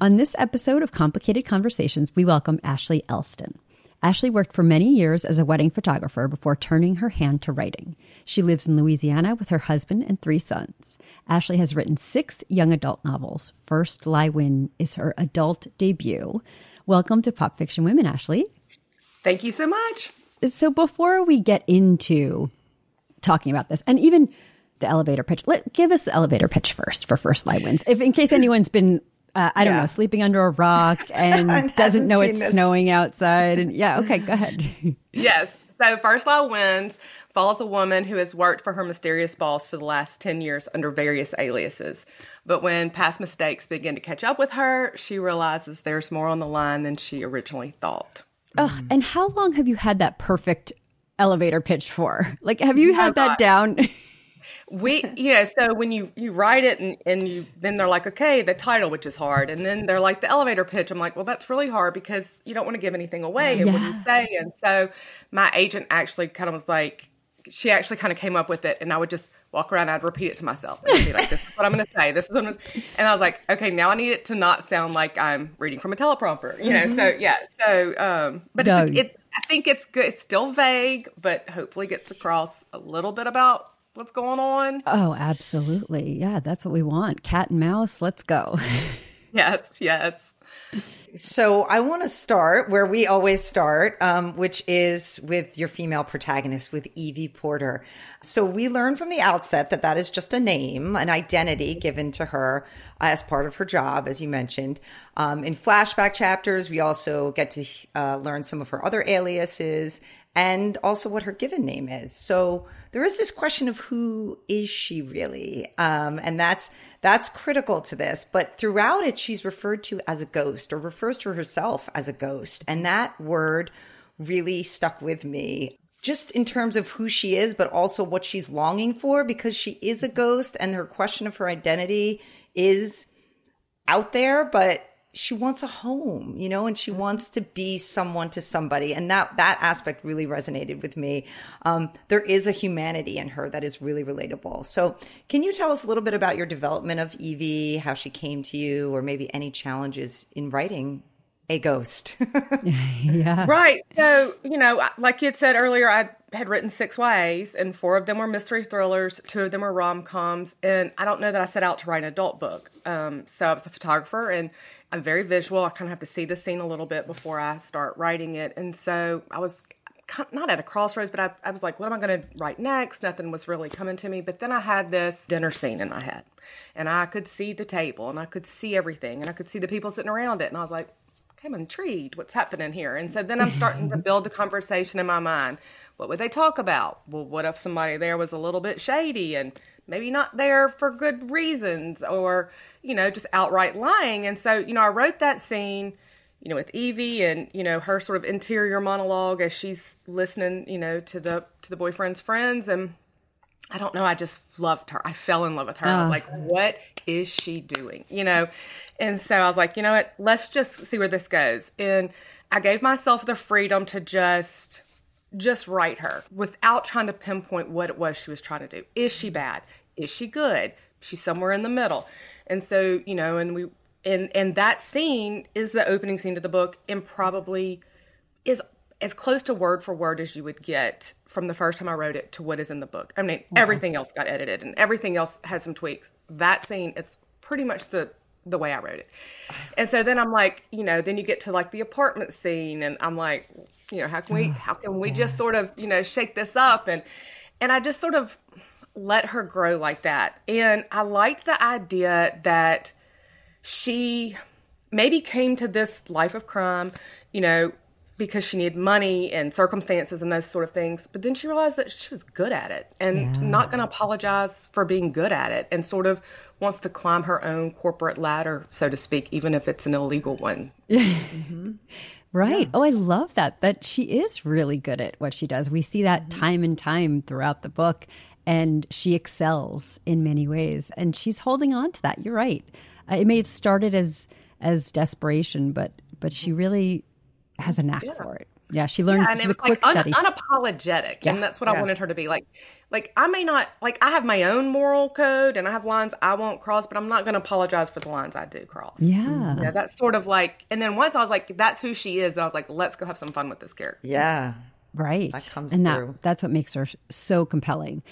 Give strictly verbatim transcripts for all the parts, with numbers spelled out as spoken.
On this episode of Complicated Conversations, we welcome Ashley Elston. Ashley worked for many years as a wedding photographer before turning her hand to writing. She lives in Louisiana with her husband and three sons. Ashley has written six young adult novels. First Lie Wins is her adult debut. Welcome to Pop Fiction Women, Ashley. Thank you so much. So before we get into talking about this, and even the elevator pitch, let, give us the elevator pitch first for First Lie Wins, if in case anyone's been... Uh, I don't yeah. know, sleeping under a rock and, and doesn't know it's this. snowing outside. And yeah, okay, go ahead. Yes. So First Lie Wins follows a woman who has worked for her mysterious boss for the last ten years under various aliases. But when past mistakes begin to catch up with her, she realizes there's more on the line than she originally thought. Mm. Oh, and how long have you had that perfect elevator pitch for? Like, have you had oh, that God. down? We, you know, so when you, you write it and, and you, then they're like, okay, the title, which is hard. And then they're like the elevator pitch. I'm like, well, that's really hard because you don't want to give anything away. And yeah. what do you say? And so my agent actually kind of was like, she actually kind of came up with it, and I would just walk around. I'd repeat it to myself. And I'd be like, this is what I'm going to say. This is what I'm gonna... And I was like, okay, now I need it to not sound like I'm reading from a teleprompter, you know? Mm-hmm. So yeah. So, um, but no. it's, it, I think it's good. It's still vague, but hopefully gets across a little bit about what's going on. Oh, absolutely. Yeah, that's what we want. Cat and mouse, let's go. Yes, yes. So I want to start where we always start, um, which is with your female protagonist, with Evie Porter. So we learn from the outset that that is just a name, an identity given to her as part of her job, as you mentioned. Um, in flashback chapters, we also get to uh, learn some of her other aliases and also what her given name is. So there is this question of who is she really? Um, and that's that's critical to this. But throughout it, she's referred to as a ghost, or refers to herself as a ghost. And that word really stuck with me, just in terms of who she is, but also what she's longing for, because she is a ghost and her question of her identity is out there, but she wants a home, you know, and she wants to be someone to somebody. And that, that aspect really resonated with me. Um, there is a humanity in her that is really relatable. So can you tell us a little bit about your development of Evie, how she came to you, or maybe any challenges in writing a ghost? Yeah. Right. So, you know, like you had said earlier, I had written six Y As, and four of them were mystery thrillers, two of them were rom-coms, and I don't know that I set out to write an adult book. Um, so I was a photographer, and I'm very visual. I kind of have to see the scene a little bit before I start writing it. And so I was not at a crossroads, but I, I was like, what am I going to write next? Nothing was really coming to me. But then I had this dinner scene in my head, and I could see the table, and I could see everything, and I could see the people sitting around it. And I was like, okay, I'm intrigued. What's happening here? And so then I'm starting to build a conversation in my mind. What would they talk about? Well, what if somebody there was a little bit shady and maybe not there for good reasons, or, you know, just outright lying? And so, you know, I wrote that scene, you know, with Evie and, you know, her sort of interior monologue as she's listening, you know, to the, to the boyfriend's friends. And I don't know, I just loved her. I fell in love with her. Oh. I was like, what is she doing? You know? And so I was like, you know what, let's just see where this goes. And I gave myself the freedom to just, just write her without trying to pinpoint what it was she was trying to do. Is she bad? Is she good? She's somewhere in the middle. And so, you know, and we, and, and that scene is the opening scene to the book, and probably is as close to word for word as you would get from the first time I wrote it to what is in the book. I mean, yeah. everything else got edited and everything else had some tweaks. That scene is pretty much the, the way I wrote it. And so then I'm like, you know, then you get to like the apartment scene, and I'm like, you know, how can we, how can we just sort of, you know, shake this up? And, and I just sort of let her grow like that. And I liked the idea that she maybe came to this life of crime, you know, because she needed money and circumstances and those sort of things. But then she realized that she was good at it, and yeah. not going to apologize for being good at it, and sort of wants to climb her own corporate ladder, so to speak, even if it's an illegal one. Mm-hmm. Right. Yeah. Oh, I love that, that she is really good at what she does. We see that mm-hmm. time and time throughout the book, and she excels in many ways, and she's holding on to that. You're right. Uh, it may have started as, as desperation, but, but she really has a knack yeah. for it. Yeah, she learns. Yeah, and it was quick like un- unapologetic, yeah, and that's what yeah. I wanted her to be. Like, like I may not like I have my own moral code, and I have lines I won't cross, but I'm not going to apologize for the lines I do cross. Yeah, you know, that's sort of like. And then once I was like, that's who she is, and I was like, let's go have some fun with this character. Yeah, right. That comes and through. That, that's what makes her so compelling.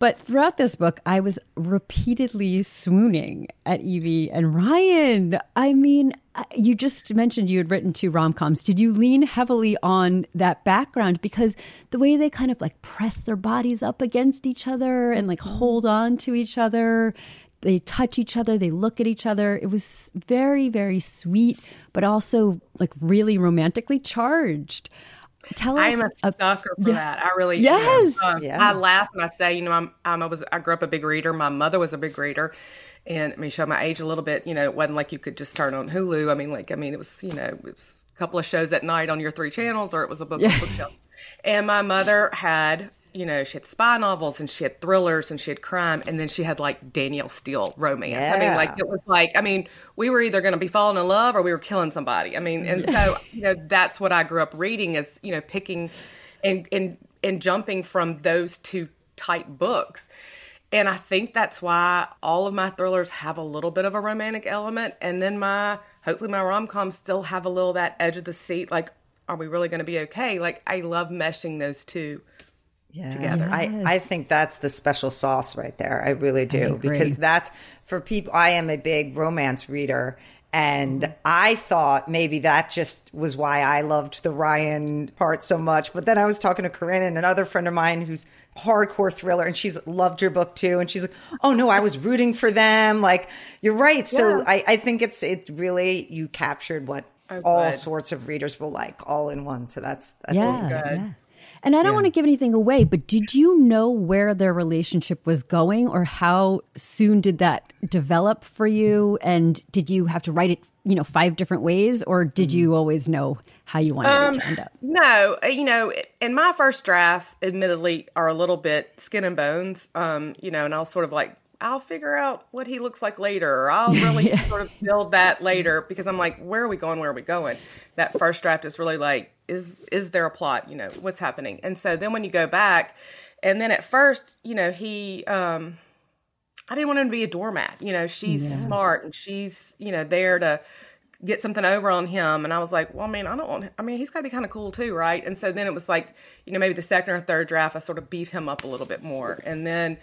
But throughout this book, I was repeatedly swooning at Evie and Ryan. I mean, you just mentioned you had written two rom-coms. Did you lean heavily on that background? Because the way they kind of like press their bodies up against each other and like hold on to each other, they touch each other, they look at each other. It was very, very sweet, but also like really romantically charged. Tell us. I am a sucker a, for yeah. that. I really yes. am. Um, yeah. I laugh and I say, you know, I'm, I'm, I was, I grew up a big reader. My mother was a big reader, and I mean, show my age a little bit. You know, it wasn't like you could just turn on Hulu. I mean, like, I mean, it was, you know, it was a couple of shows at night on your three channels, or it was a book yeah. bookshelf. And my mother had, you know, she had spy novels and she had thrillers and she had crime, and then she had like Danielle Steele romance. Yeah. I mean, like it was like, I mean, we were either going to be falling in love or we were killing somebody. I mean, and so, you know, that's what I grew up reading is, you know, picking and, and, and jumping from those two type books. And I think that's why all of my thrillers have a little bit of a romantic element. And then my, hopefully my rom-coms still have a little, that edge of the seat. Like, are we really going to be okay? Like, I love meshing those two Yeah. together. Yes. I, I think that's the special sauce right there. I really do. I because that's for people. I am a big romance reader, and mm-hmm. I thought maybe that just was why I loved the Ryan part so much. But then I was talking to Corinne and another friend of mine who's hardcore thriller, and she's loved your book too. And she's like, oh no, I was rooting for them. Like, you're right. Yeah. So I, I think it's, it's really, you captured what oh, all good. sorts of readers will like all in one. So that's, that's yeah. really good. Yeah. And I don't yeah. want to give anything away, but did you know where their relationship was going, or how soon did that develop for you? And did you have to write it, you know, five different ways, or did you always know how you wanted um, it to end up? No, you know, and my first drafts, admittedly, are a little bit skin and bones, um, you know, and I'll sort of like, I'll figure out what he looks like later, or I'll really yeah. sort of build that later, because I'm like, where are we going? Where are we going? That first draft is really like, is, is there a plot? You know, what's happening? And so then when you go back, and then at first, you know, he, um, I didn't want him to be a doormat. You know, she's yeah. smart, and she's, you know, there to get something over on him. And I was like, well, I mean, I don't want, I mean, he's gotta be kind of cool too. Right. And so then it was like, you know, maybe the second or third draft, I sort of beef him up a little bit more. And then,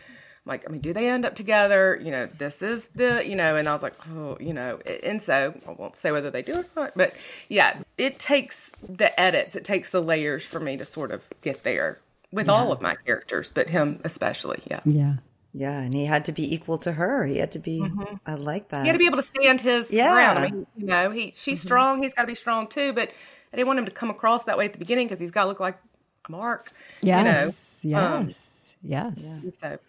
like, I mean, do they end up together? You know, this is the, you know, and I was like, oh, you know, and so I won't say whether they do or not, but yeah, it takes the edits. It takes the layers for me to sort of get there with yeah. all of my characters, but him especially. Yeah. Yeah. Yeah. And he had to be equal to her. He had to be, mm-hmm. I like that. He had to be able to stand his yeah. ground. I mean, you know, he, she's mm-hmm. strong. He's got to be strong too, but I didn't want him to come across that way at the beginning, because he's got to look like a mark. Yes. You know? Yes. Um, yes. Yeah. So.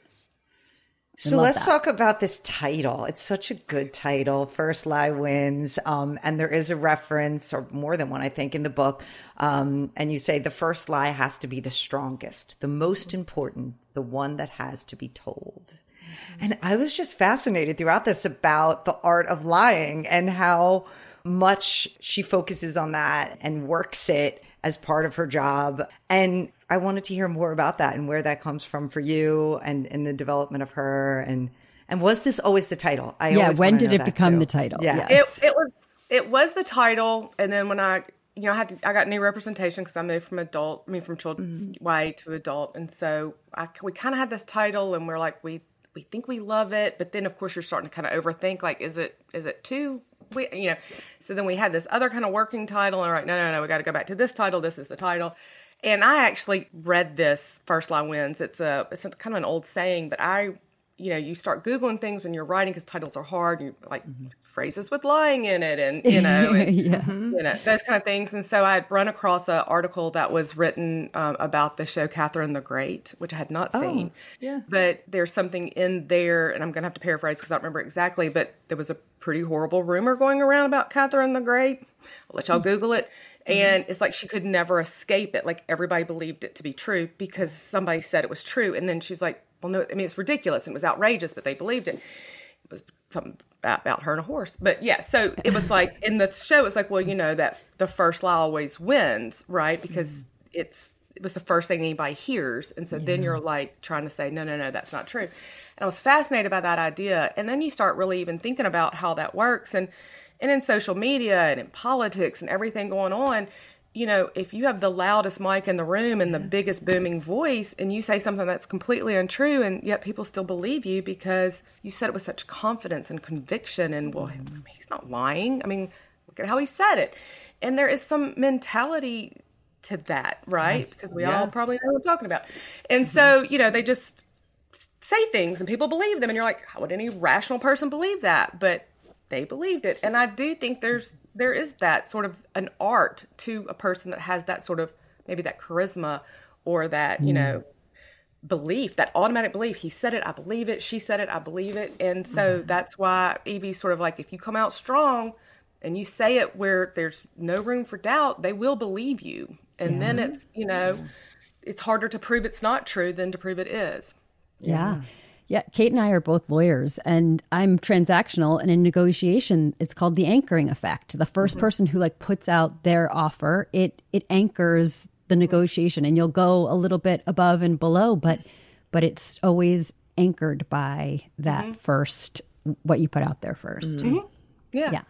So let's that. talk about this title. It's such a good title, First Lie Wins. Um, and there is a reference, or more than one, I think, in the book. Um, and you say the first lie has to be the strongest, the most important, the one that has to be told. Mm-hmm. And I was just fascinated throughout this about the art of lying and how much she focuses on that and works it as part of her job. And I wanted to hear more about that and where that comes from for you, and, and the development of her. And, and was this always the title? I yeah, when did it become too. the title? Yeah, yes. it, it was it was the title. And then when I, you know, I had to, I got new representation, because I moved from adult, I mean, from children mm-hmm. Y A to adult. And so I, we kind of had this title, and we're like, we we think we love it. But then, of course, you're starting to kind of overthink, like, is it is it too We, you know, so then we had this other kind of working title, and we're like, no, no, no, we got to go back to this title. This is the title. And I actually read this, First Lie Wins. It's a, it's a, kind of an old saying, but I, you know, you start Googling things when you're writing, because titles are hard, and you like mm-hmm. phrases with lying in it, and, you know, and, yeah. you know, those kind of things. And so I had run across an article that was written um, about the show Catherine the Great, which I had not oh, seen, yeah. but there's something in there, and I'm going to have to paraphrase because I don't remember exactly, but there was a pretty horrible rumor going around about Catherine the Great. I'll let y'all mm-hmm. Google it. And it's like she could never escape it. Like, everybody believed it to be true because somebody said it was true. And then she's like, well, no, I mean, it's ridiculous. And it was outrageous, but they believed it. It was something about her and a horse. But yeah, so it was like in the show, it's like, well, you know, that the first lie always wins, right? Because it's it was the first thing anybody hears. And so yeah. then you're like trying to say, no, no, no, that's not true. And I was fascinated by that idea. And then you start really even thinking about how that works. And, and in social media and in politics and everything going on, you know, if you have the loudest mic in the room and the biggest booming voice and you say something that's completely untrue and yet people still believe you because you said it with such confidence and conviction and, well, he's not lying. I mean, look at how he said it. And there is some mentality to that, right? Because we yeah. all probably know what I'm talking about. And mm-hmm. so, you know, they just say things and people believe them. And you're like, how would any rational person believe that? But they believed it. And I do think there's there is that sort of an art to a person that has that sort of maybe that charisma or that, you know, belief, that automatic belief. He said it, I believe it. She said it, I believe it. And so mm-hmm. that's why Evie's sort of like, if you come out strong and you say it where there's no room for doubt, they will believe you. And yeah. then it's, you know, yeah. it's harder to prove it's not true than to prove it is. Yeah. yeah. Yeah, Kate and I are both lawyers, and I'm transactional, and in negotiation, it's called the anchoring effect. The first mm-hmm. person who like puts out their offer, it it anchors the negotiation, and you'll go a little bit above and below, but but it's always anchored by that mm-hmm. first, what you put out there first. Mm-hmm. Yeah. Yeah.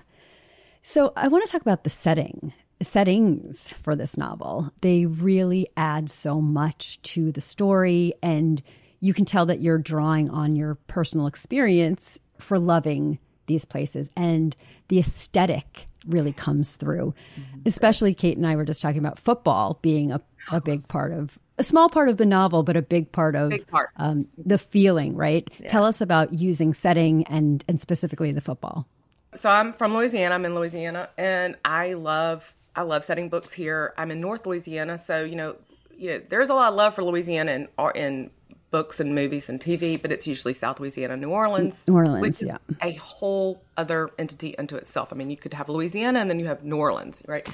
So I want to talk about the setting. Settings for this novel. They really add so much to the story, and you can tell that you're drawing on your personal experience for loving these places, and the aesthetic really comes through. Mm-hmm. Especially Kate and I were just talking about football being a, a big part of, a small part of the novel, but a big part of big part. Um, the feeling, right? Yeah. Tell us about using setting and and specifically the football. So I'm from Louisiana. I'm in Louisiana, and I love I love setting books here. I'm in North Louisiana, so you know you know there's a lot of love for Louisiana and art in books and movies and T V, but it's usually South Louisiana, New Orleans, New Orleans, which is yeah. a whole other entity unto itself. I mean, you could have Louisiana and then you have New Orleans, right?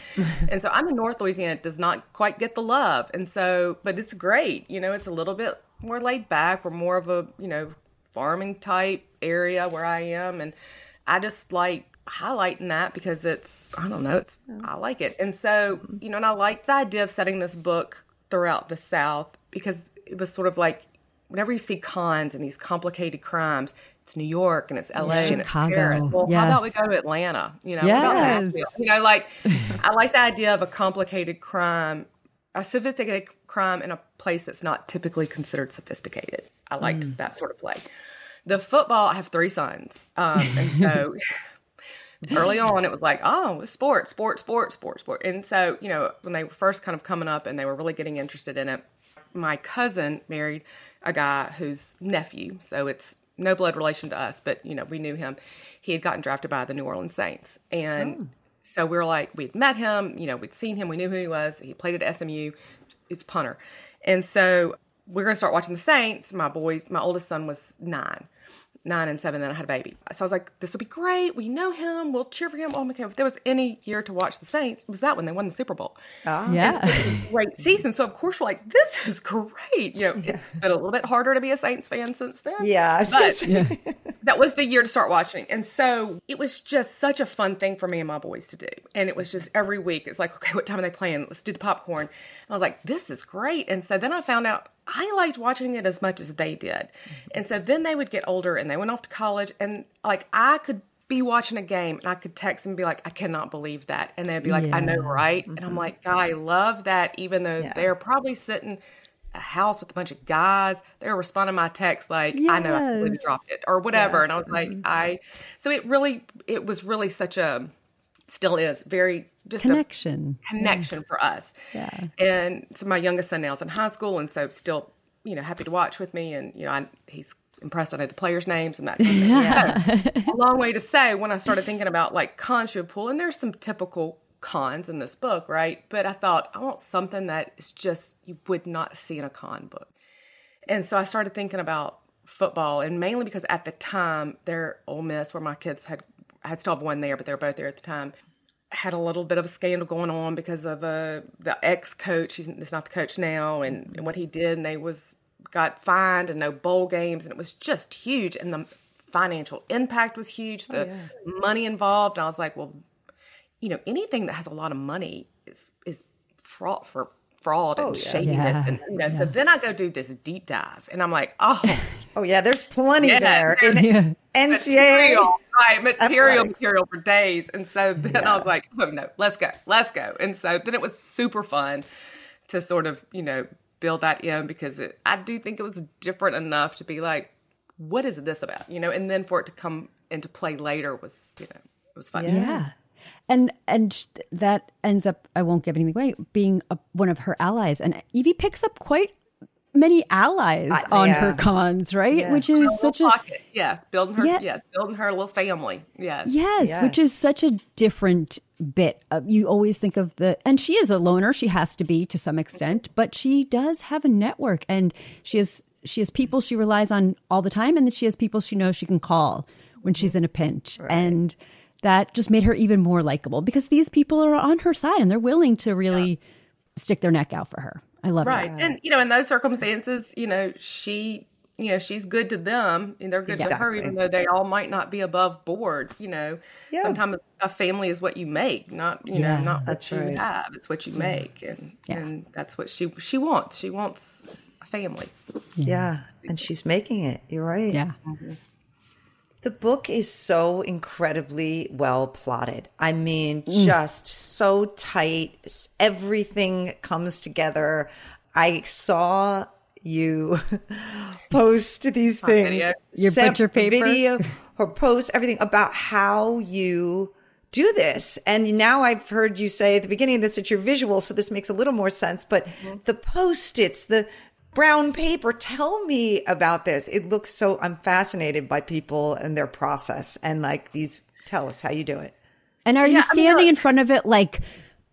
And so I'm in North Louisiana. It does not quite get the love. And so, but it's great. You know, it's a little bit more laid back. We're more of a, you know, farming type area where I am. And I just like highlighting that because it's, I don't know, it's, I like it. And so, you know, and I like the idea of setting this book throughout the South because it was sort of like, whenever you see cons and these complicated crimes, it's New York and it's L A Chicago. And it's Paris. Well, yes. How about we go to Atlanta? You know, yes. you know, like I like the idea of a complicated crime, a sophisticated crime in a place that's not typically considered sophisticated. I liked mm. that sort of play. The football, I have three sons. Um, and so early on it was like, oh, sports, sports, sports, sports, sports. And so, you know, when they were first kind of coming up and they were really getting interested in it, my cousin married a guy whose nephew, so it's no blood relation to us, but, you know, we knew him. He had gotten drafted by the New Orleans Saints. And oh. so we were like, we'd met him, you know, we'd seen him. We knew who he was. He played at S M U. He's a punter. And so we're going to start watching the Saints. My boys, my oldest son was nine, nine and seven. Then I had a baby. So I was like, this will be great. We know him. We'll cheer for him. Oh, my God. If there was any year to watch the Saints, it was that when they won the Super Bowl. Oh, yeah. It's a great season. So, of course, we're like, this is great. You know, yeah. it's been a little bit harder to be a Saints fan since then. Yeah. But yeah. that was the year to start watching. And so it was just such a fun thing for me and my boys to do. And it was just every week. It's like, okay, what time are they playing? Let's do the popcorn. And I was like, this is great. And so then I found out I liked watching it as much as they did. And so then they would get older and they went off to college. And like, I could be watching a game and I could text them and be like, I cannot believe that. And they'd be like, yeah. I know, right? Mm-hmm. And I'm like, I love that. Even though yeah. they're probably sitting a house with a bunch of guys, they're responding to my text like, yes. I know, I can't believe you dropped it or whatever. Yeah. And I was like, I, so it really, it was really such a, still is very just connection a connection yeah. for us. Yeah. And so my youngest son now is in high school. And so still, you know, happy to watch with me. And, you know, I, he's impressed. I know the players' names and that. Yeah. So, a long way to say when I started thinking about like cons you would pull, and there's some typical cons in this book, right? But I thought I want something that is just, you would not see in a con book. And so I started thinking about football, and mainly because at the time there, Ole Miss, where my kids had I'd still have one there, but they were both there at the time, had a little bit of a scandal going on because of uh, the ex-coach. He's not the coach now, and, and what he did, and they was got fined and no bowl games, and it was just huge. And the financial impact was huge, the oh, yeah. money involved. And I was like, well, you know, anything that has a lot of money is is fraud for fraud and oh, yeah. shadiness. Yeah. And, you know, yeah. so then I go do this deep dive and I'm like, oh, oh yeah, there's plenty yeah, there. There's yeah. N C A A. Material, right, material, athletics. material for days. And so then yeah. I was like, oh no, let's go, let's go. And so then it was super fun to sort of, you know, build that in because it, I do think it was different enough to be like, what is this about? You know, and then for it to come into play later was, you know, it was fun. Yeah. yeah. And and that ends up, I won't give anything away, being a, one of her allies. And Evie picks up quite many allies uh, on yeah. her cons, right? Yeah. Which is such a... Pocket. Yes, building her yeah. yes, building her little family. Yes. yes. Yes, which is such a different bit. Of, you always think of the... And she is a loner. She has to be to some extent. But she does have a network. And she has, she has people she relies on all the time. And she has people she knows she can call when she's in a pinch. Right. And... that just made her even more likable because these people are on her side and they're willing to really yeah. stick their neck out for her. I love right. that. Right. And, you know, in those circumstances, you know, she, you know, she's good to them and they're good exactly. to her, even though they all might not be above board. You know, yeah. sometimes a family is what you make, not, you yeah, know, not what you right. have. It's what you make. And, yeah. and that's what she, she wants. She wants a family. Yeah. yeah. And she's making it. You're right. Yeah. Mm-hmm. The book is so incredibly well plotted. I mean, just so tight. Everything comes together. I saw you post these things. Your butcher paper. Video or post everything about how you do this. And now I've heard you say at the beginning of this, it's your visual. So this makes a little more sense. But mm-hmm. the Post-its, the brown paper. Tell me about this. It looks so, I'm fascinated by people and their process and like these, tell us how you do it. And are yeah, you standing I mean, like, in front of it like,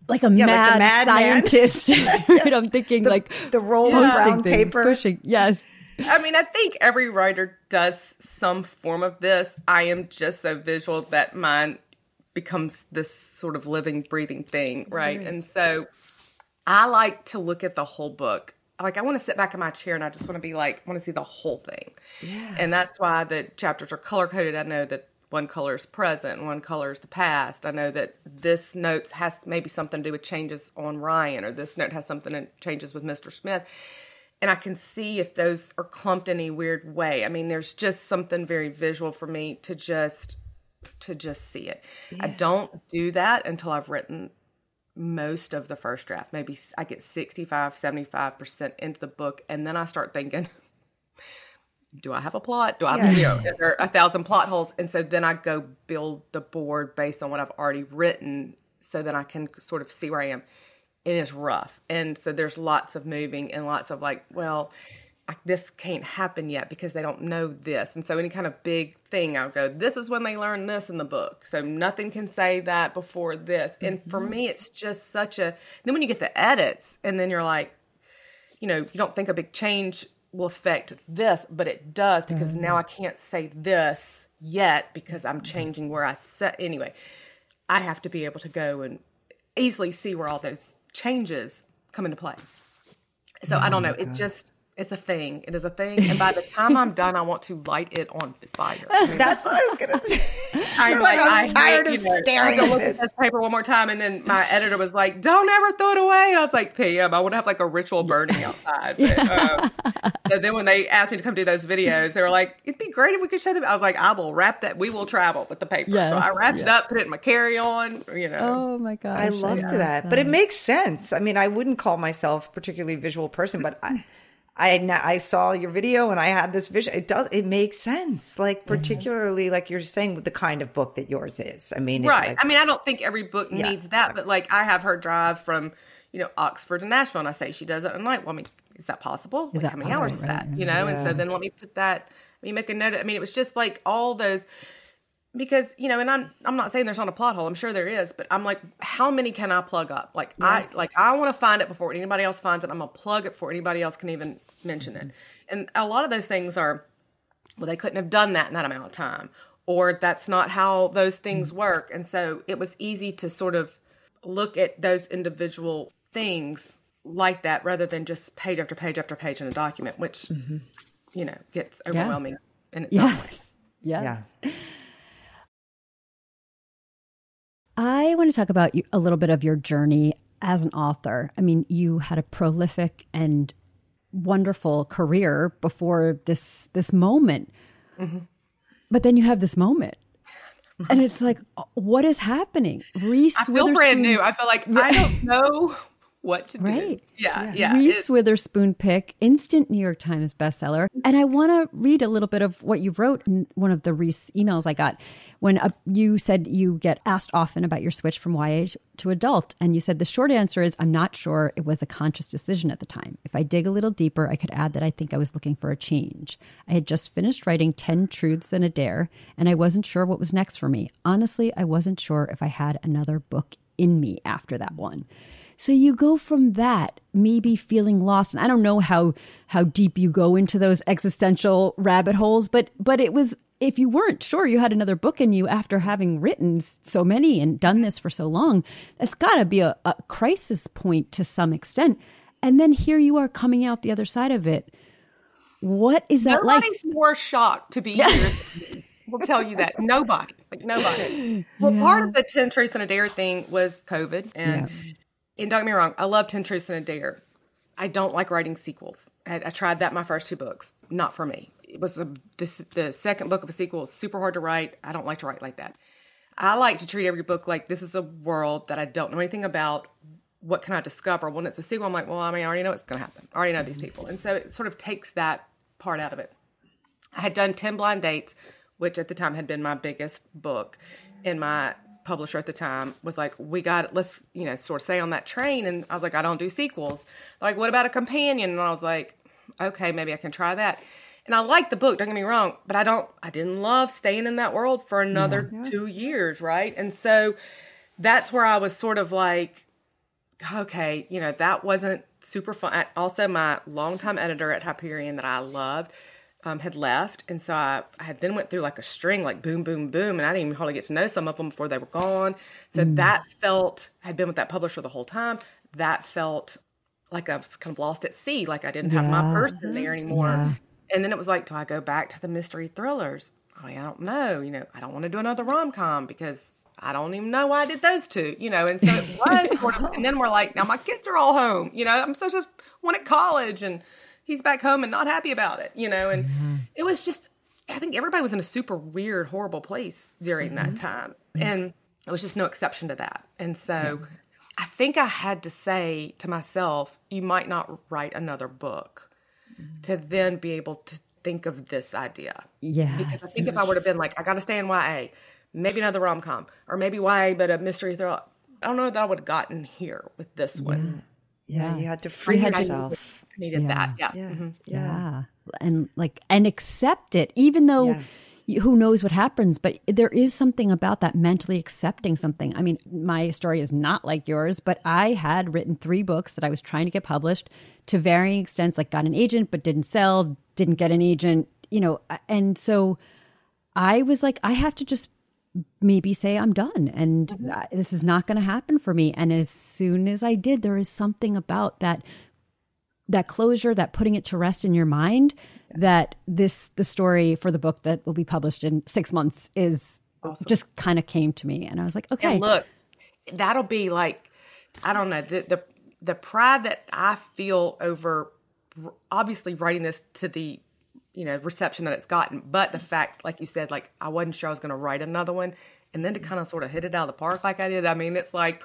like a yeah, mad, like mad scientist? I'm thinking the, like the roll of brown things, paper. Pushing. Yes. I mean, I think every writer does some form of this. I am just so visual that mine becomes this sort of living, breathing thing. Right. Mm. And so I like to look at the whole book. Like I want to sit back in my chair and I just want to be like, I want to see the whole thing. Yeah. And that's why the chapters are color coded. I know that one color is present, one color is the past. I know that this note has maybe something to do with changes on Ryan, or this note has something that changes with Mister Smith. And I can see if those are clumped in any weird way. I mean, there's just something very visual for me to just, to just see it. Yeah. I don't do that until I've written most of the first draft. Maybe I get sixty-five, seventy-five percent into the book. And then I start thinking, do I have a plot? Do I have yeah. you know, there are a thousand plot holes? And so then I go build the board based on what I've already written so that I can sort of see where I am. And it's rough. And so there's lots of moving and lots of like, well, I, this can't happen yet because they don't know this. And so any kind of big thing, I'll go, this is when they learn this in the book. So nothing can say that before this. And mm-hmm. for me, it's just such a, then when you get the edits and then you're like, you know, you don't think a big change will affect this, but it does because mm-hmm. now I can't say this yet because I'm changing where I set. Anyway, I have to be able to go and easily see where all those changes come into play. So oh I don't know. It God. just, It's a thing. It is a thing. And by the time I'm done, I want to light it on fire. I mean, that's what I was going to say. I'm like, like, I'm I tired hate, of you know, staring at this. this paper one more time. And then my editor was like, don't ever throw it away. And I was like, P M, I want to have like a ritual burning outside. But, um, so then when they asked me to come do those videos, they were like, it'd be great if we could show them. I was like, I will wrap that. We will travel with the paper. Yes, so I wrapped yes. it up, put it in my carry-on, you know. Oh my gosh. I loved yeah. that. But it makes sense. I mean, I wouldn't call myself a particularly visual person, but I... I I saw your video and I had this vision. It does. It makes sense. Like particularly, mm-hmm. like you're saying, with the kind of book that yours is. I mean, right. It, like, I mean, I don't think every book yeah, needs that, right. but like I have her drive from, you know, Oxford to Nashville, and I say she does it. I'm like, well, I mean, is that possible? Is like, that how many possible? hours is that? Right. You know. Yeah. And so then let me put that. Let me make a note. I mean, it was just like all those. Because, you know, and I'm I'm not saying there's not a plot hole. I'm sure there is, but I'm like, how many can I plug up? Like yeah. I like I want to find it before anybody else finds it. I'm gonna plug it before anybody else can even mention it. And a lot of those things are, well, they couldn't have done that in that amount of time, or that's not how those things work. And so it was easy to sort of look at those individual things like that, rather than just page after page after page in a document, which mm-hmm. you know gets overwhelming yeah. in its yes. own way. Yes. Yeah. I want to talk about you, a little bit of your journey as an author. I mean, you had a prolific and wonderful career before this this moment. Mm-hmm. But then you have this moment. And it's like, what is happening? Reese I feel Witherspoon, brand new. I feel like I don't know what to do. Right. Yeah, yeah. yeah. Reese it, Witherspoon pick, instant New York Times bestseller. And I want to read a little bit of what you wrote in one of the Reese emails I got when uh, you said you get asked often about your switch from Y A to adult. And you said, the short answer is, I'm not sure it was a conscious decision at the time. If I dig a little deeper, I could add that I think I was looking for a change. I had just finished writing Ten Truths and a Dare, and I wasn't sure what was next for me. Honestly, I wasn't sure if I had another book in me after that one. So you go from that, maybe feeling lost. And I don't know how how deep you go into those existential rabbit holes, but but it was, if you weren't sure you had another book in you after having written so many and done this for so long, that's got to be a, a crisis point to some extent. And then here you are coming out the other side of it. What is that like? Nobody's more shocked to be here. We'll tell you that. Nobody. Like, nobody. Well, yeah. Part of the Ten Truths and a Dare thing was COVID. And yeah. And don't get me wrong, I love Ten Truths and a Dare. I don't like writing sequels. I, I tried that in my first two books. Not for me. It was a, this, the second book of a sequel. It's super hard to write. I don't like to write like that. I like to treat every book like this is a world that I don't know anything about. What can I discover? When it's a sequel, I'm like, well, I mean, I already know what's going to happen. I already know these people. And so it sort of takes that part out of it. I had done Ten Blind Dates, which at the time had been my biggest book, in my publisher at the time was like, we got it. Let's, you know, sort of stay on that train. And I was like, I don't do sequels. Like, what about a companion? And I was like, okay, maybe I can try that. And I liked the book, don't get me wrong, but I don't, I didn't love staying in that world for another yeah. two years. Right. And so that's where I was sort of like, okay, you know, that wasn't super fun. Also, my longtime editor at Hyperion that I loved Um, had left. And so I, I had then went through like a string, like boom, boom, boom. And I didn't even hardly get to know some of them before they were gone. So mm. that felt, I had been with that publisher the whole time. That felt like I was kind of lost at sea. Like I didn't yeah. have my person there anymore. Yeah. And then it was like, do I go back to the mystery thrillers? I mean, I don't know. You know, I don't want to do another rom-com because I don't even know why I did those two, you know? And so it was sort of, and then we're like, now my kids are all home, you know, I'm such a one at college and he's back home and not happy about it, you know? And mm-hmm. it was just, I think everybody was in a super weird, horrible place during mm-hmm. that time. Mm-hmm. And I was just no exception to that. And so mm-hmm. I think I had to say to myself, you might not write another book mm-hmm. to then be able to think of this idea. Yeah. Because I think if I would have been like, I got to stay in Y A, maybe another rom-com, or maybe Y A, but a mystery thriller, I don't know that I would have gotten here with this yeah. one. Yeah, yeah, you had to free I yourself. Needed, needed yeah. that, yeah. Yeah. Mm-hmm. yeah, yeah, and like, and accept it, even though yeah. you, who knows what happens. But there is something about that mentally accepting something. I mean, my story is not like yours, but I had written three books that I was trying to get published to varying extents. Like, got an agent, but didn't sell, didn't get an agent, you know. And so I was like, I have to just maybe say I'm done and mm-hmm. this is not going to happen for me. And as soon as I did, there is something about that, that closure, that putting it to rest in your mind, yeah. that this, the story for the book that will be published in six months is awesome. Just kind of came to me. And I was like, okay, and look, that'll be like, I don't know, the, the, the pride that I feel over obviously writing this to the, you know, reception that it's gotten. But the fact, like you said, like I wasn't sure I was going to write another one. And then to kind of sort of hit it out of the park like I did. I mean, it's like,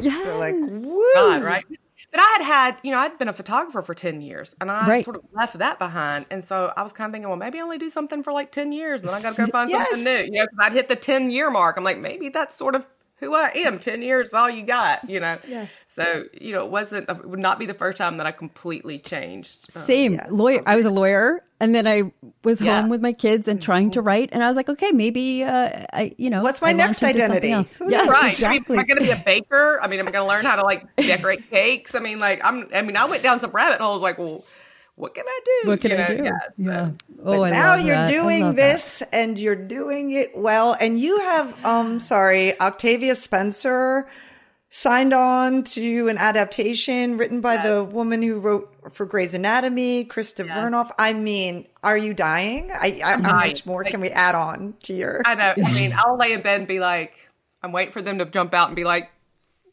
yes. like woo. God, right? But I had had, you know, I'd been a photographer for ten years and I right. sort of left that behind. And so I was kind of thinking, well, maybe I only do something for like ten years and then I got to go find yes. something new. You know, because I'd hit the ten year mark. I'm like, maybe that's sort of who I am. ten years is all you got, you know? Yeah. So, you know, it wasn't, it would not be the first time that I completely changed. Um, Same. Yeah. Lawyer. I was a lawyer and then I was yeah. home with my kids and trying to write. And I was like, okay, maybe, uh, I, you know, what's my I next identity? Yes, right. Exactly. I mean, am I going to be a baker? I mean, am I going to learn how to like decorate cakes? I mean, like, I'm, I mean, I went down some rabbit holes like, well, what can I do? What can you know? I do? Yeah, so. yeah. Oh, but I now you're that. doing this that. and you're doing it well. And you have, um, sorry, Octavia Spencer signed on to an adaptation written by yes. the woman who wrote for Grey's Anatomy, Krista yes. Vernoff. I mean, are you dying? I, I, how much more like, can we add on to your... I know. I mean, I'll lay in bed and be like, I'm waiting for them to jump out and be like,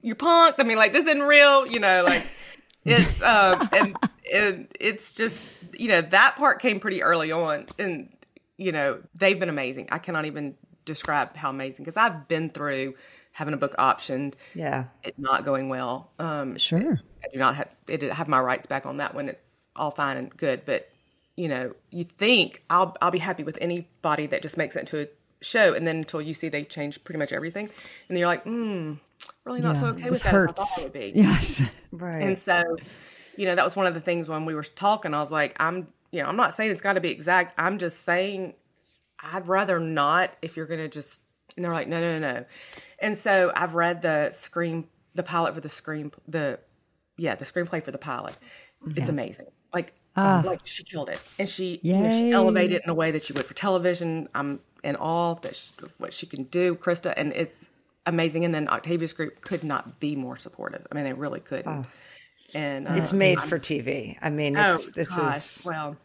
you punked. I mean, like, this isn't real. You know, like, it's... Um, and, and it's just, you know, that part came pretty early on. And, you know, they've been amazing. I cannot even describe how amazing, because I've been through having a book optioned, yeah, it not going well. Um, sure. I do not have, it have my rights back on that one. It's all fine and good. But, you know, you think I'll I'll be happy with anybody that just makes it into a show. And then until you see they change pretty much everything. And you're like, hmm, really not yeah, so okay with that as I thought it would be. Yes. Right. And so, you know, that was one of the things when we were talking, I was like, I'm, you know, I'm not saying it's got to be exact. I'm just saying I'd rather not if you're going to just, and they're like, no, no, no, no. And so I've read the screen, the pilot for the screen, the, yeah, the screenplay for the pilot. Okay. It's amazing. Like, ah. like she killed it. And she, you know, she elevated it in a way that you would for television. I'm in awe that what she can do, Krista. And it's amazing. And then Octavia's group could not be more supportive. I mean, they really couldn't. Oh. And uh, it's made and for T V. I mean, it's, oh, this gosh. is, well,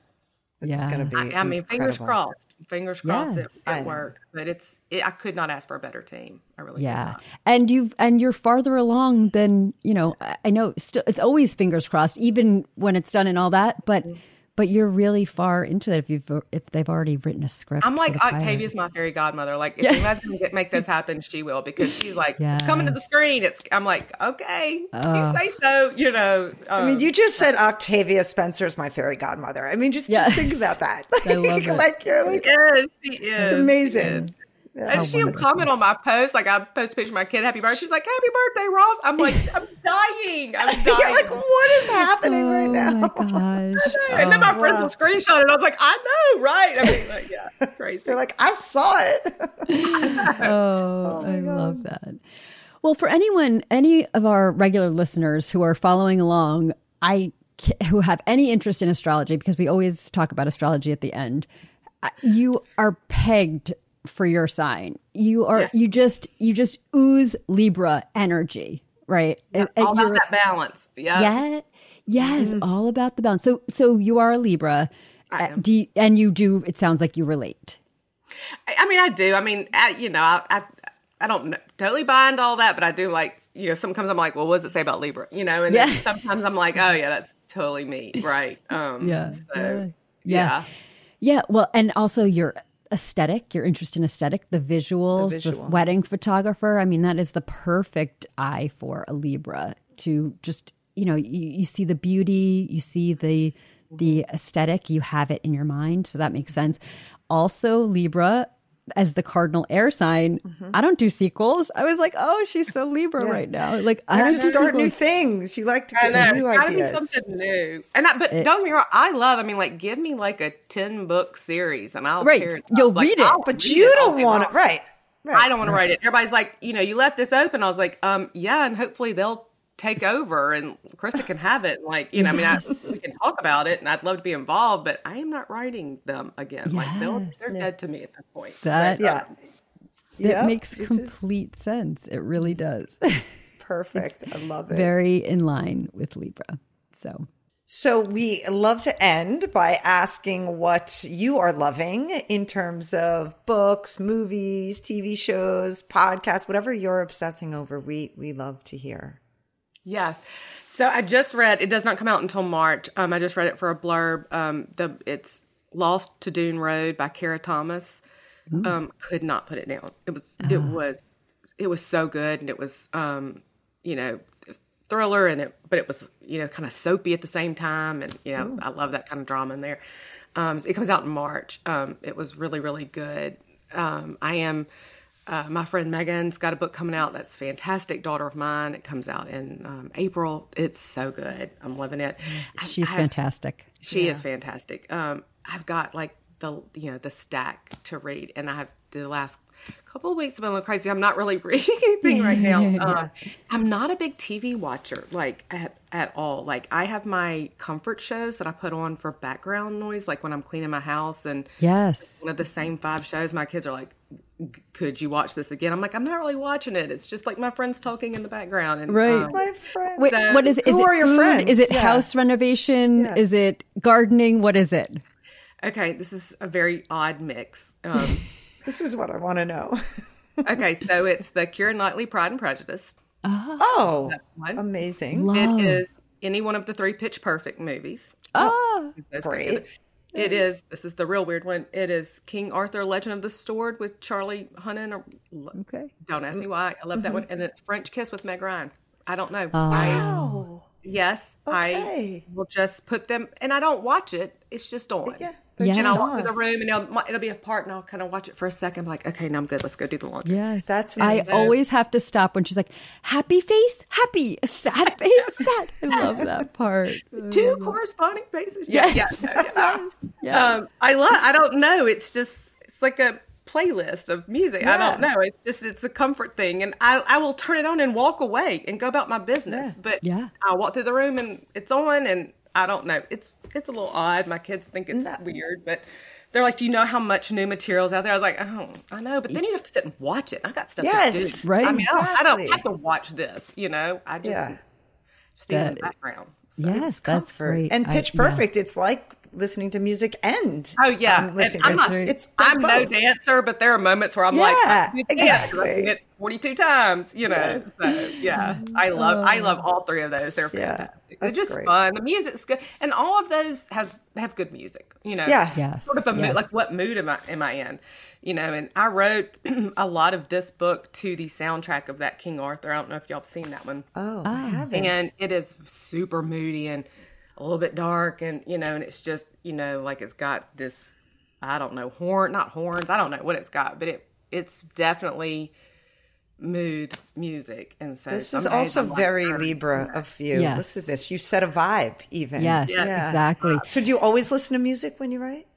it's yeah. going to be, I, I mean, fingers crossed. Fingers crossed yes. it, it worked, but it's it, I could not ask for a better team. I really yeah. could not. And you've and you're farther along than you know. I know st- it's always fingers crossed, even when it's done and all that. But mm-hmm. but you're really far into it if you've if they've already written a script. I'm like Octavia's my fairy godmother. Like if you guys can make this happen, she will, because she's like yes. coming to the screen. It's I'm like okay, oh. you say so. You know. Um, I mean, you just said Octavia Spencer is my fairy godmother. I mean, just, yes. just think about that. Like, I love it. Like you're like. Yes, she is. It's amazing. She is. Yeah. And oh, she'll wonderful. comment on my post. Like I post a picture of my kid, happy birthday. She's like, happy birthday, Ross. I'm like, I'm dying. I'm dying. You're like, what is happening oh, right now? My gosh. I know. Oh, and then my wow. friends will screenshot it. And I was like, I know, right? I mean, like, yeah, it's crazy. They're like, I saw it. I oh, oh I God. love that. Well, for anyone, any of our regular listeners who are following along, I who have any interest in astrology, because we always talk about astrology at the end, you are pegged for your sign. You are yeah. you just you just ooze Libra energy, right? Yeah, and, all and about that balance. Yeah. yeah yes, mm-hmm. all about the balance. So so you are a Libra. I am. Do you, and you do it sounds like you relate. I, I mean I do. I mean, I, you know, I, I I don't totally buy into all that, but I do like, you know, sometimes I'm like, well, what does it say about Libra? You know, and yeah. then sometimes I'm like, oh yeah, that's totally me, right? Um yeah. so yeah. Yeah. Yeah, well, and also you're aesthetic, your interest in aesthetic, the visuals, the, visual. the wedding photographer. I mean, that is the perfect eye for a Libra to just, you know, you, you see the beauty, you see the the aesthetic, you have it in your mind. So that makes sense. Also, Libra, as the cardinal air sign, mm-hmm. I don't do sequels. I was like, oh, she's so Libra yeah. right now. Like, you I have to start sequels. new things. You like to get I know. new it's ideas. Gotta be something new. And I, but it, don't get me wrong, I love. I mean, like, give me like a ten book series, and I'll right. tear it You'll up. read like, it, but read you it don't want it. Right. right? I don't want right. to write it. Everybody's like, you know, you left this open. I was like, um, yeah, and hopefully they'll take over, and Krista can have it. Like, you know, I mean, I, we can talk about it, and I'd love to be involved, but I am not writing them again. Yes. Like, they're, they're yes. dead to me at this point. That, but, yeah. Um, that yeah. makes complete is... sense. It really does. Perfect. I love it. Very in line with Libra. So. So we love to end by asking what you are loving in terms of books, movies, T V shows, podcasts, whatever you're obsessing over. We, we love to hear. Yes. So I just read, it does not come out until March. Um, I just read it for a blurb. Um, the It's Lost to Dune Road by Kara Thomas. Um, could not put it down. It was, uh. it was, it was so good. And it was, um, you know, it was thriller and it, but it was, you know, kind of soapy at the same time. And, you know, Ooh. I love that kind of drama in there. Um, so it comes out in March. Um, it was really, really good. Um, I am, Uh, my friend Megan's got a book coming out that's fantastic, Daughter of Mine. It comes out in um, April. It's so good. I'm loving it. I, She's I've, fantastic. She yeah. is fantastic. Um, I've got like the you know the stack to read, and I have the last couple weeks have been a little crazy. I'm not really reading anything right now. Uh, I'm not a big T V watcher, like at, at all. Like I have my comfort shows that I put on for background noise, like when I'm cleaning my house, and yes, one of the same five shows. My kids are like, could you watch this again? I'm like, I'm not really watching it. It's just like my friends talking in the background. And, right. Um, my friends. Wait, so, what is it? Is who it are your food? Friends? Is it yeah. house renovation? Yeah. Is it gardening? What is it? Okay, this is a very odd mix. Um, this is what I want to know. Okay, so it's the Keira Knightley Pride and Prejudice. Oh, oh amazing. Love. It is any one of the three Pitch Perfect movies. Oh, great. It is, this is the real weird one. It is King Arthur, Legend of the Sword with Charlie Hunnam. Or, okay. Don't ask me why. I love mm-hmm. that one. And it's French Kiss with Meg Ryan. I don't know. Oh. Wow. Yes. Okay. I will just put them, and I don't watch it. It's just on. Yeah. Yes. And I'll go to the room, and it'll, it'll be a part, and I'll kind of watch it for a second. I'm like, okay, now I'm good. Let's go do the laundry. Yes, that's amazing. I always have to stop when she's like, happy face, happy, sad face, sad. I love that part. Two corresponding faces. Yes. Yes. yes. yes. yes. Um, I love, I don't know. It's just, it's like a playlist of music. Yeah. I don't know. It's just, it's a comfort thing. And I, I will turn it on and walk away and go about my business. Yeah. But yeah. I'll walk through the room, and it's on, and I don't know. It's it's a little odd. My kids think it's no. weird, but they're like, do you know how much new material's out there? I was like, oh, I know. But then you have to sit and watch it. I got stuff yes, to do. Right. I mean, exactly. I, don't, I don't have to watch this, you know. I just yeah. stand in the background. So. Yes, it's comfort. Great. And Pitch I, Perfect, yeah. it's like listening to music and oh yeah, um, and I'm not. It's, it's I'm both. No dancer, but there are moments where I'm yeah, like, exactly, it forty-two times, you know. Yes. So yeah, I love, I love all three of those. They're fantastic. Yeah, they're just great. Fun. The music's good, and all of those has have good music, you know. Yeah, yes, sort of a yes. mood, like what mood am I am I in, you know? And I wrote a lot of this book to the soundtrack of that King Arthur. I don't know if y'all have seen that one. Oh, I haven't. And it is super moody and a little bit dark, and you know, and it's just, you know, like it's got this, I don't know, horn, not horns, I don't know what it's got, but it it's definitely mood music. And so this is also like, very Libra of you. Yes. Listen to this. You set a vibe even. Yes, yes. Yeah. Exactly. So do you always listen to music when you write?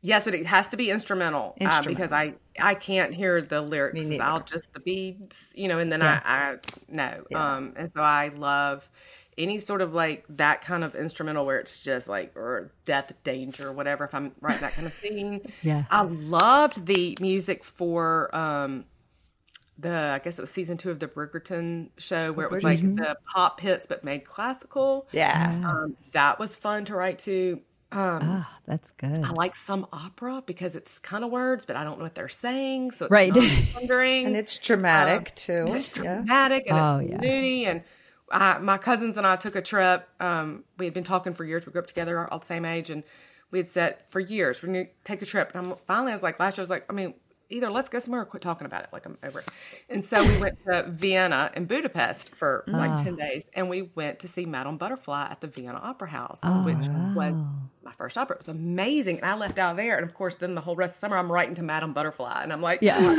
Yes, but it has to be instrumental, instrumental. Uh, because I, I can't hear the lyrics. I'll just the beats, you know, and then yeah. I, I no. Yeah. Um, and so I love any sort of like that kind of instrumental where it's just like, or death, danger, whatever, if I'm writing that kind of scene. Yeah. I loved the music for um, the, I guess it was season two of the Bridgerton show where it was like mm-hmm. the pop hits but made classical. Yeah. Um, that was fun to write to. Um, ah, that's good. I like some opera because it's kind of words, but I don't know what they're saying. So it's right. not wondering. And it's dramatic um, too. And it's dramatic yeah. and oh, it's yeah. moody and, I, my cousins and I took a trip. Um, we had been talking for years. We grew up together, all the same age, and we had said for years, we're going to take a trip. And I'm, finally, I was like, last year, I was like, I mean, either let's go somewhere or quit talking about it. Like, I'm over it. And so we went to Vienna and Budapest for oh. like ten days, and we went to see Madame Butterfly at the Vienna Opera House, oh, which wow. was my first opera. It was amazing. And I left out there. And, of course, then the whole rest of the summer, I'm writing to Madame Butterfly. And I'm like, yeah.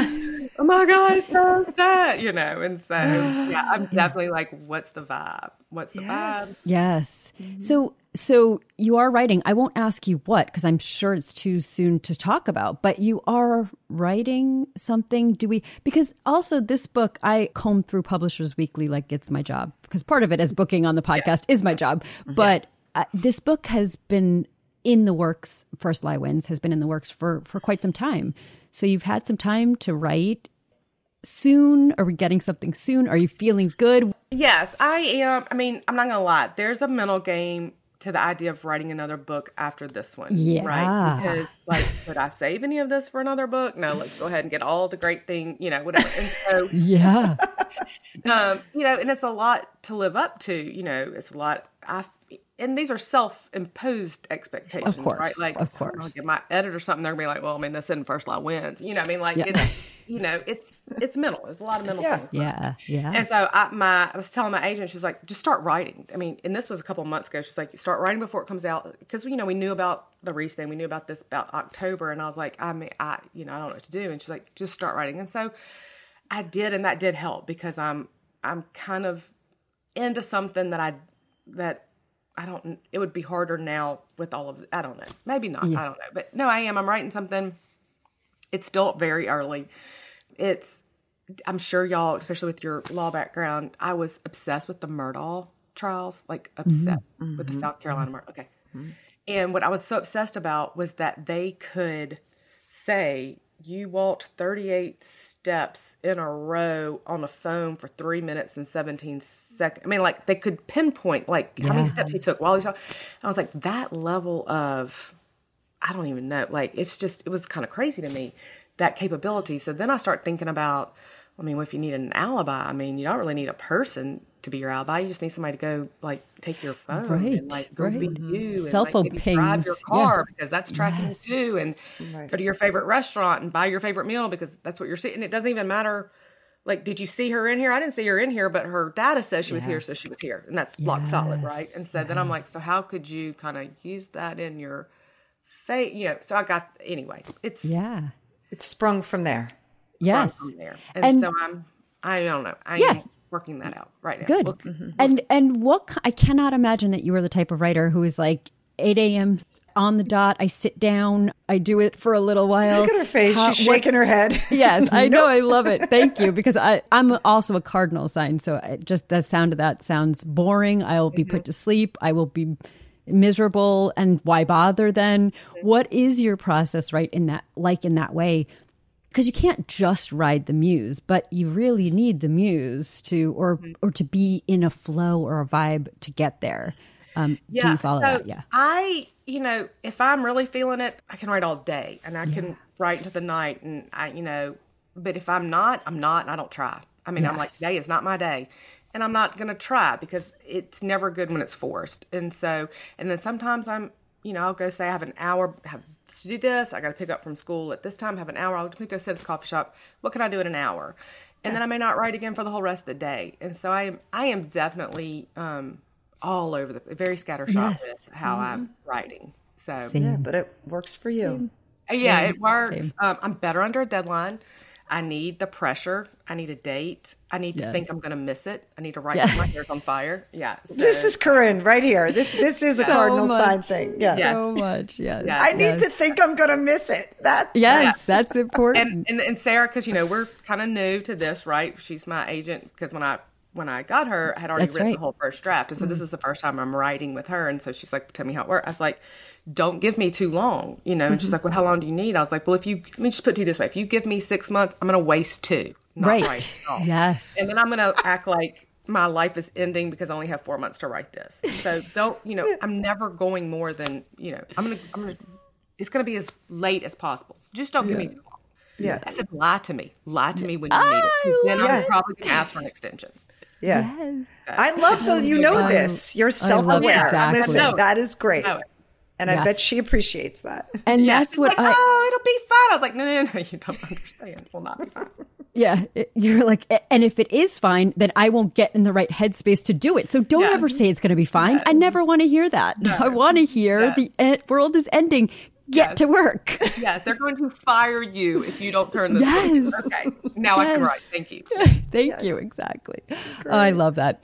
oh, my God, so sad, you know. And so, yeah, I'm definitely like, what's the vibe? What's the yes. vibe? Yes. Mm-hmm. So so you are writing. I won't ask you what because I'm sure it's too soon to talk about, but you are writing something. Do we – because also this book, I comb through Publishers Weekly like it's my job because part of it as booking on the podcast yeah. is my job. But yes. uh, this book has been in the works, First Lie Wins, has been in the works for, for quite some time. So you've had some time to write. Soon? Are we getting something soon? Are you feeling good? Yes, I am. I mean, I'm not going to lie. There's a mental game to the idea of writing another book after this one, yeah. right? Because like, could I save any of this for another book? No, let's go ahead and get all the great thing, you know, whatever. And so, yeah. um, you know, and it's a lot to live up to, you know, it's a lot. I, and these are self-imposed expectations, of course, right? Like of course. I'll get my editor something, they're going to be like, well, I mean, this isn't First Lie Wins. You know what I mean? Like, yeah. it's, you know, it's, it's mental. There's a lot of mental yeah. things. Yeah. Yeah. And so I, my, I was telling my agent, she's like, just start writing. I mean, and this was a couple of months ago. She's like, start writing before it comes out. Cause you know, we knew about the Reese thing. We knew about this about October. And I was like, I mean, I, you know, I don't know what to do. And she's like, just start writing. And so I did. And that did help because I'm, I'm kind of into something that I, that, I don't, it would be harder now with all of, I don't know, maybe not, yeah. I don't know, but no, I am, I'm writing something It's still very early. It's, I'm sure y'all, especially with your law background, I was obsessed with the Murdaugh trials, like obsessed mm-hmm. with the South Carolina Murdaugh. Okay. Mm-hmm. And what I was so obsessed about was that they could say, you walked thirty-eight steps in a row on a phone for three minutes and seventeen seconds. I mean, like they could pinpoint like yeah. how many steps he took while he was talking. I was like, that level of, I don't even know. Like, it's just, it was kind of crazy to me, that capability. So then I start thinking about, I mean, well, if you need an alibi, I mean, you don't really need a person to be your alibi. You just need somebody to go like take your phone right, and like go right. meet you and cell phone like, pings. Drive your car yeah. because that's tracking yes. you, and right. go to your favorite restaurant and buy your favorite meal because that's what you're seeing. And it doesn't even matter. Like, did you see her in here? I didn't see her in here, but her data says she yes. was here. So she was here, and that's locked yes. solid. Right. And so yes. then I'm like, so how could you kind of use that in your fate? You know, so I got, anyway, it's, yeah, it's sprung from there. It's yes. Sprung from there. And, and so I'm, I don't know. I yeah. am working that out right now. Good. We'll, mm-hmm. we'll and see. And what I cannot imagine that you were the type of writer who is like eight a.m. on the dot. I sit down. I do it for a little while. Look at her face. How, She's shaking what, her head. Yes, I know. I love it. Thank you, because I I'm also a cardinal sign. So I, just the sound of that sounds boring. I will be mm-hmm. put to sleep. I will be miserable. And why bother then? Mm-hmm. What is your process, right? In that, like in that way. Because you can't just ride the muse, but you really need the muse to, or or to be in a flow or a vibe to get there. Um, yeah, do you follow so that? Yeah. I, you know, if I'm really feeling it, I can write all day, and I yeah. can write into the night, and I, you know, but if I'm not, I'm not, and I don't try. I mean, yes. I'm like, today is not my day, and I'm not going to try because it's never good when it's forced. And so, and then sometimes I'm, you know, I'll go say I have an hour, have to do this. I got to pick up from school at this time, have an hour. I'll just go sit at the coffee shop. What can I do in an hour? And yeah. then I may not write again for the whole rest of the day. And so I am, I am definitely um, all over the, very scattershot yes. with how mm-hmm. I'm writing. So Same. yeah, but it works for you. Same. Yeah, Same. it works. Um, I'm better under a deadline. I need the pressure. I need a date. I need to yeah. think I'm going to miss it. I need to write yeah. my hair's on fire. Yeah. So. This is Corinne right here. This this is so a cardinal much. sign thing. Yeah. Yes. So much. Yes. yes. I need yes. to think I'm going to miss it. That Yes, yes. that's important. And, and and Sarah, because, you know, we're kind of new to this, right? She's my agent, because when I when I got her, I had already that's written right. the whole first draft. And so mm-hmm. this is the first time I'm writing with her. And so she's like, tell me how it works. I was like, don't give me too long, you know? And mm-hmm. she's like, well, how long do you need? I was like, well, if you, let me just put it to you this way. If you give me six months, I'm going to waste two. Not right. right at all. Yes. And then I'm going to act like my life is ending because I only have four months to write this. So don't, you know, I'm never going more than, you know, I'm going to, I'm going to, it's going to be as late as possible. So just don't yeah. give me too long. Yeah. I said, lie to me. Lie to me when you I need it. Then I'm it. probably going to ask for an extension. Yeah. Yes. I love those. You know, I, this. You're self-aware. Exactly. Listen, that is great. And yeah. I bet she appreciates that. And yeah. that's what like, I... oh, it'll be fun. I was like, no, no, no, you don't understand. It will not be fun. Yeah. It, you're like, and if it is fine, then I won't get in the right headspace to do it. So don't yeah. ever say it's going to be fine. Yeah. I never want to hear that. No. I want to hear yeah. the en- world is ending. Get yes. to work. Yes, they're going to fire you if you don't turn this yes. Okay, now yes. I can write. Thank you. Thank yes. you, exactly. Oh, I love that.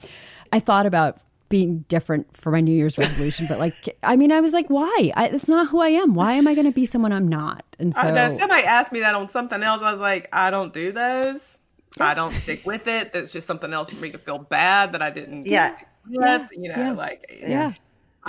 I thought about being different for my New Year's resolution, but like, I mean, I was like, why? I, that's not who I am. Why am I going to be someone I'm not? And so I know, somebody asked me that on something else. I was like, I don't do those. Yeah. I don't stick with it. That's just something else for me to feel bad that I didn't yeah. stick with. Yeah. You know, yeah. like... yeah. yeah.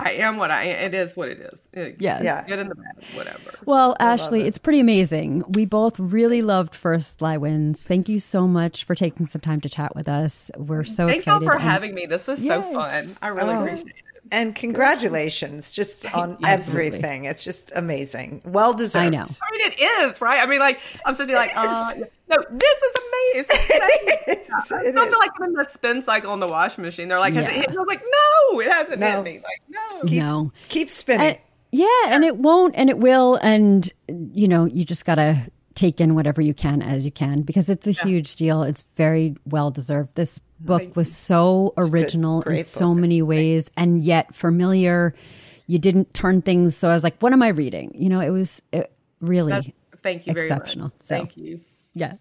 I am what I am. It is what it is. It, yes. Yeah. Good and the bad, whatever. Well, I Ashley, it. it's pretty amazing. We both really loved First Lie Wins. Thank you so much for taking some time to chat with us. We're so Thanks excited. Thanks all for and, having me. This was yes. so fun. I really oh. appreciate it. And congratulations just on Absolutely. everything. It's just amazing. Well deserved. I know. I mean, it is, right? I mean, like, I'm just be like, uh, no, this is amazing. It is. I don't feel like I'm in the spin cycle on the washing machine. They're like, has yeah. it hit? And I was like, no, it hasn't no. hit me. Like, no. Keep, no. keep spinning. And, yeah, yeah, and it won't, and it will. And, you know, you just got to take in whatever you can as you can, because it's a yeah. huge deal. It's very well deserved. This book was so it's original in so book. many ways Great. and yet familiar. You didn't turn things. So I was like, what am I reading? You know, it was it really That's, thank you very exceptional. Much. So, thank you. Yeah.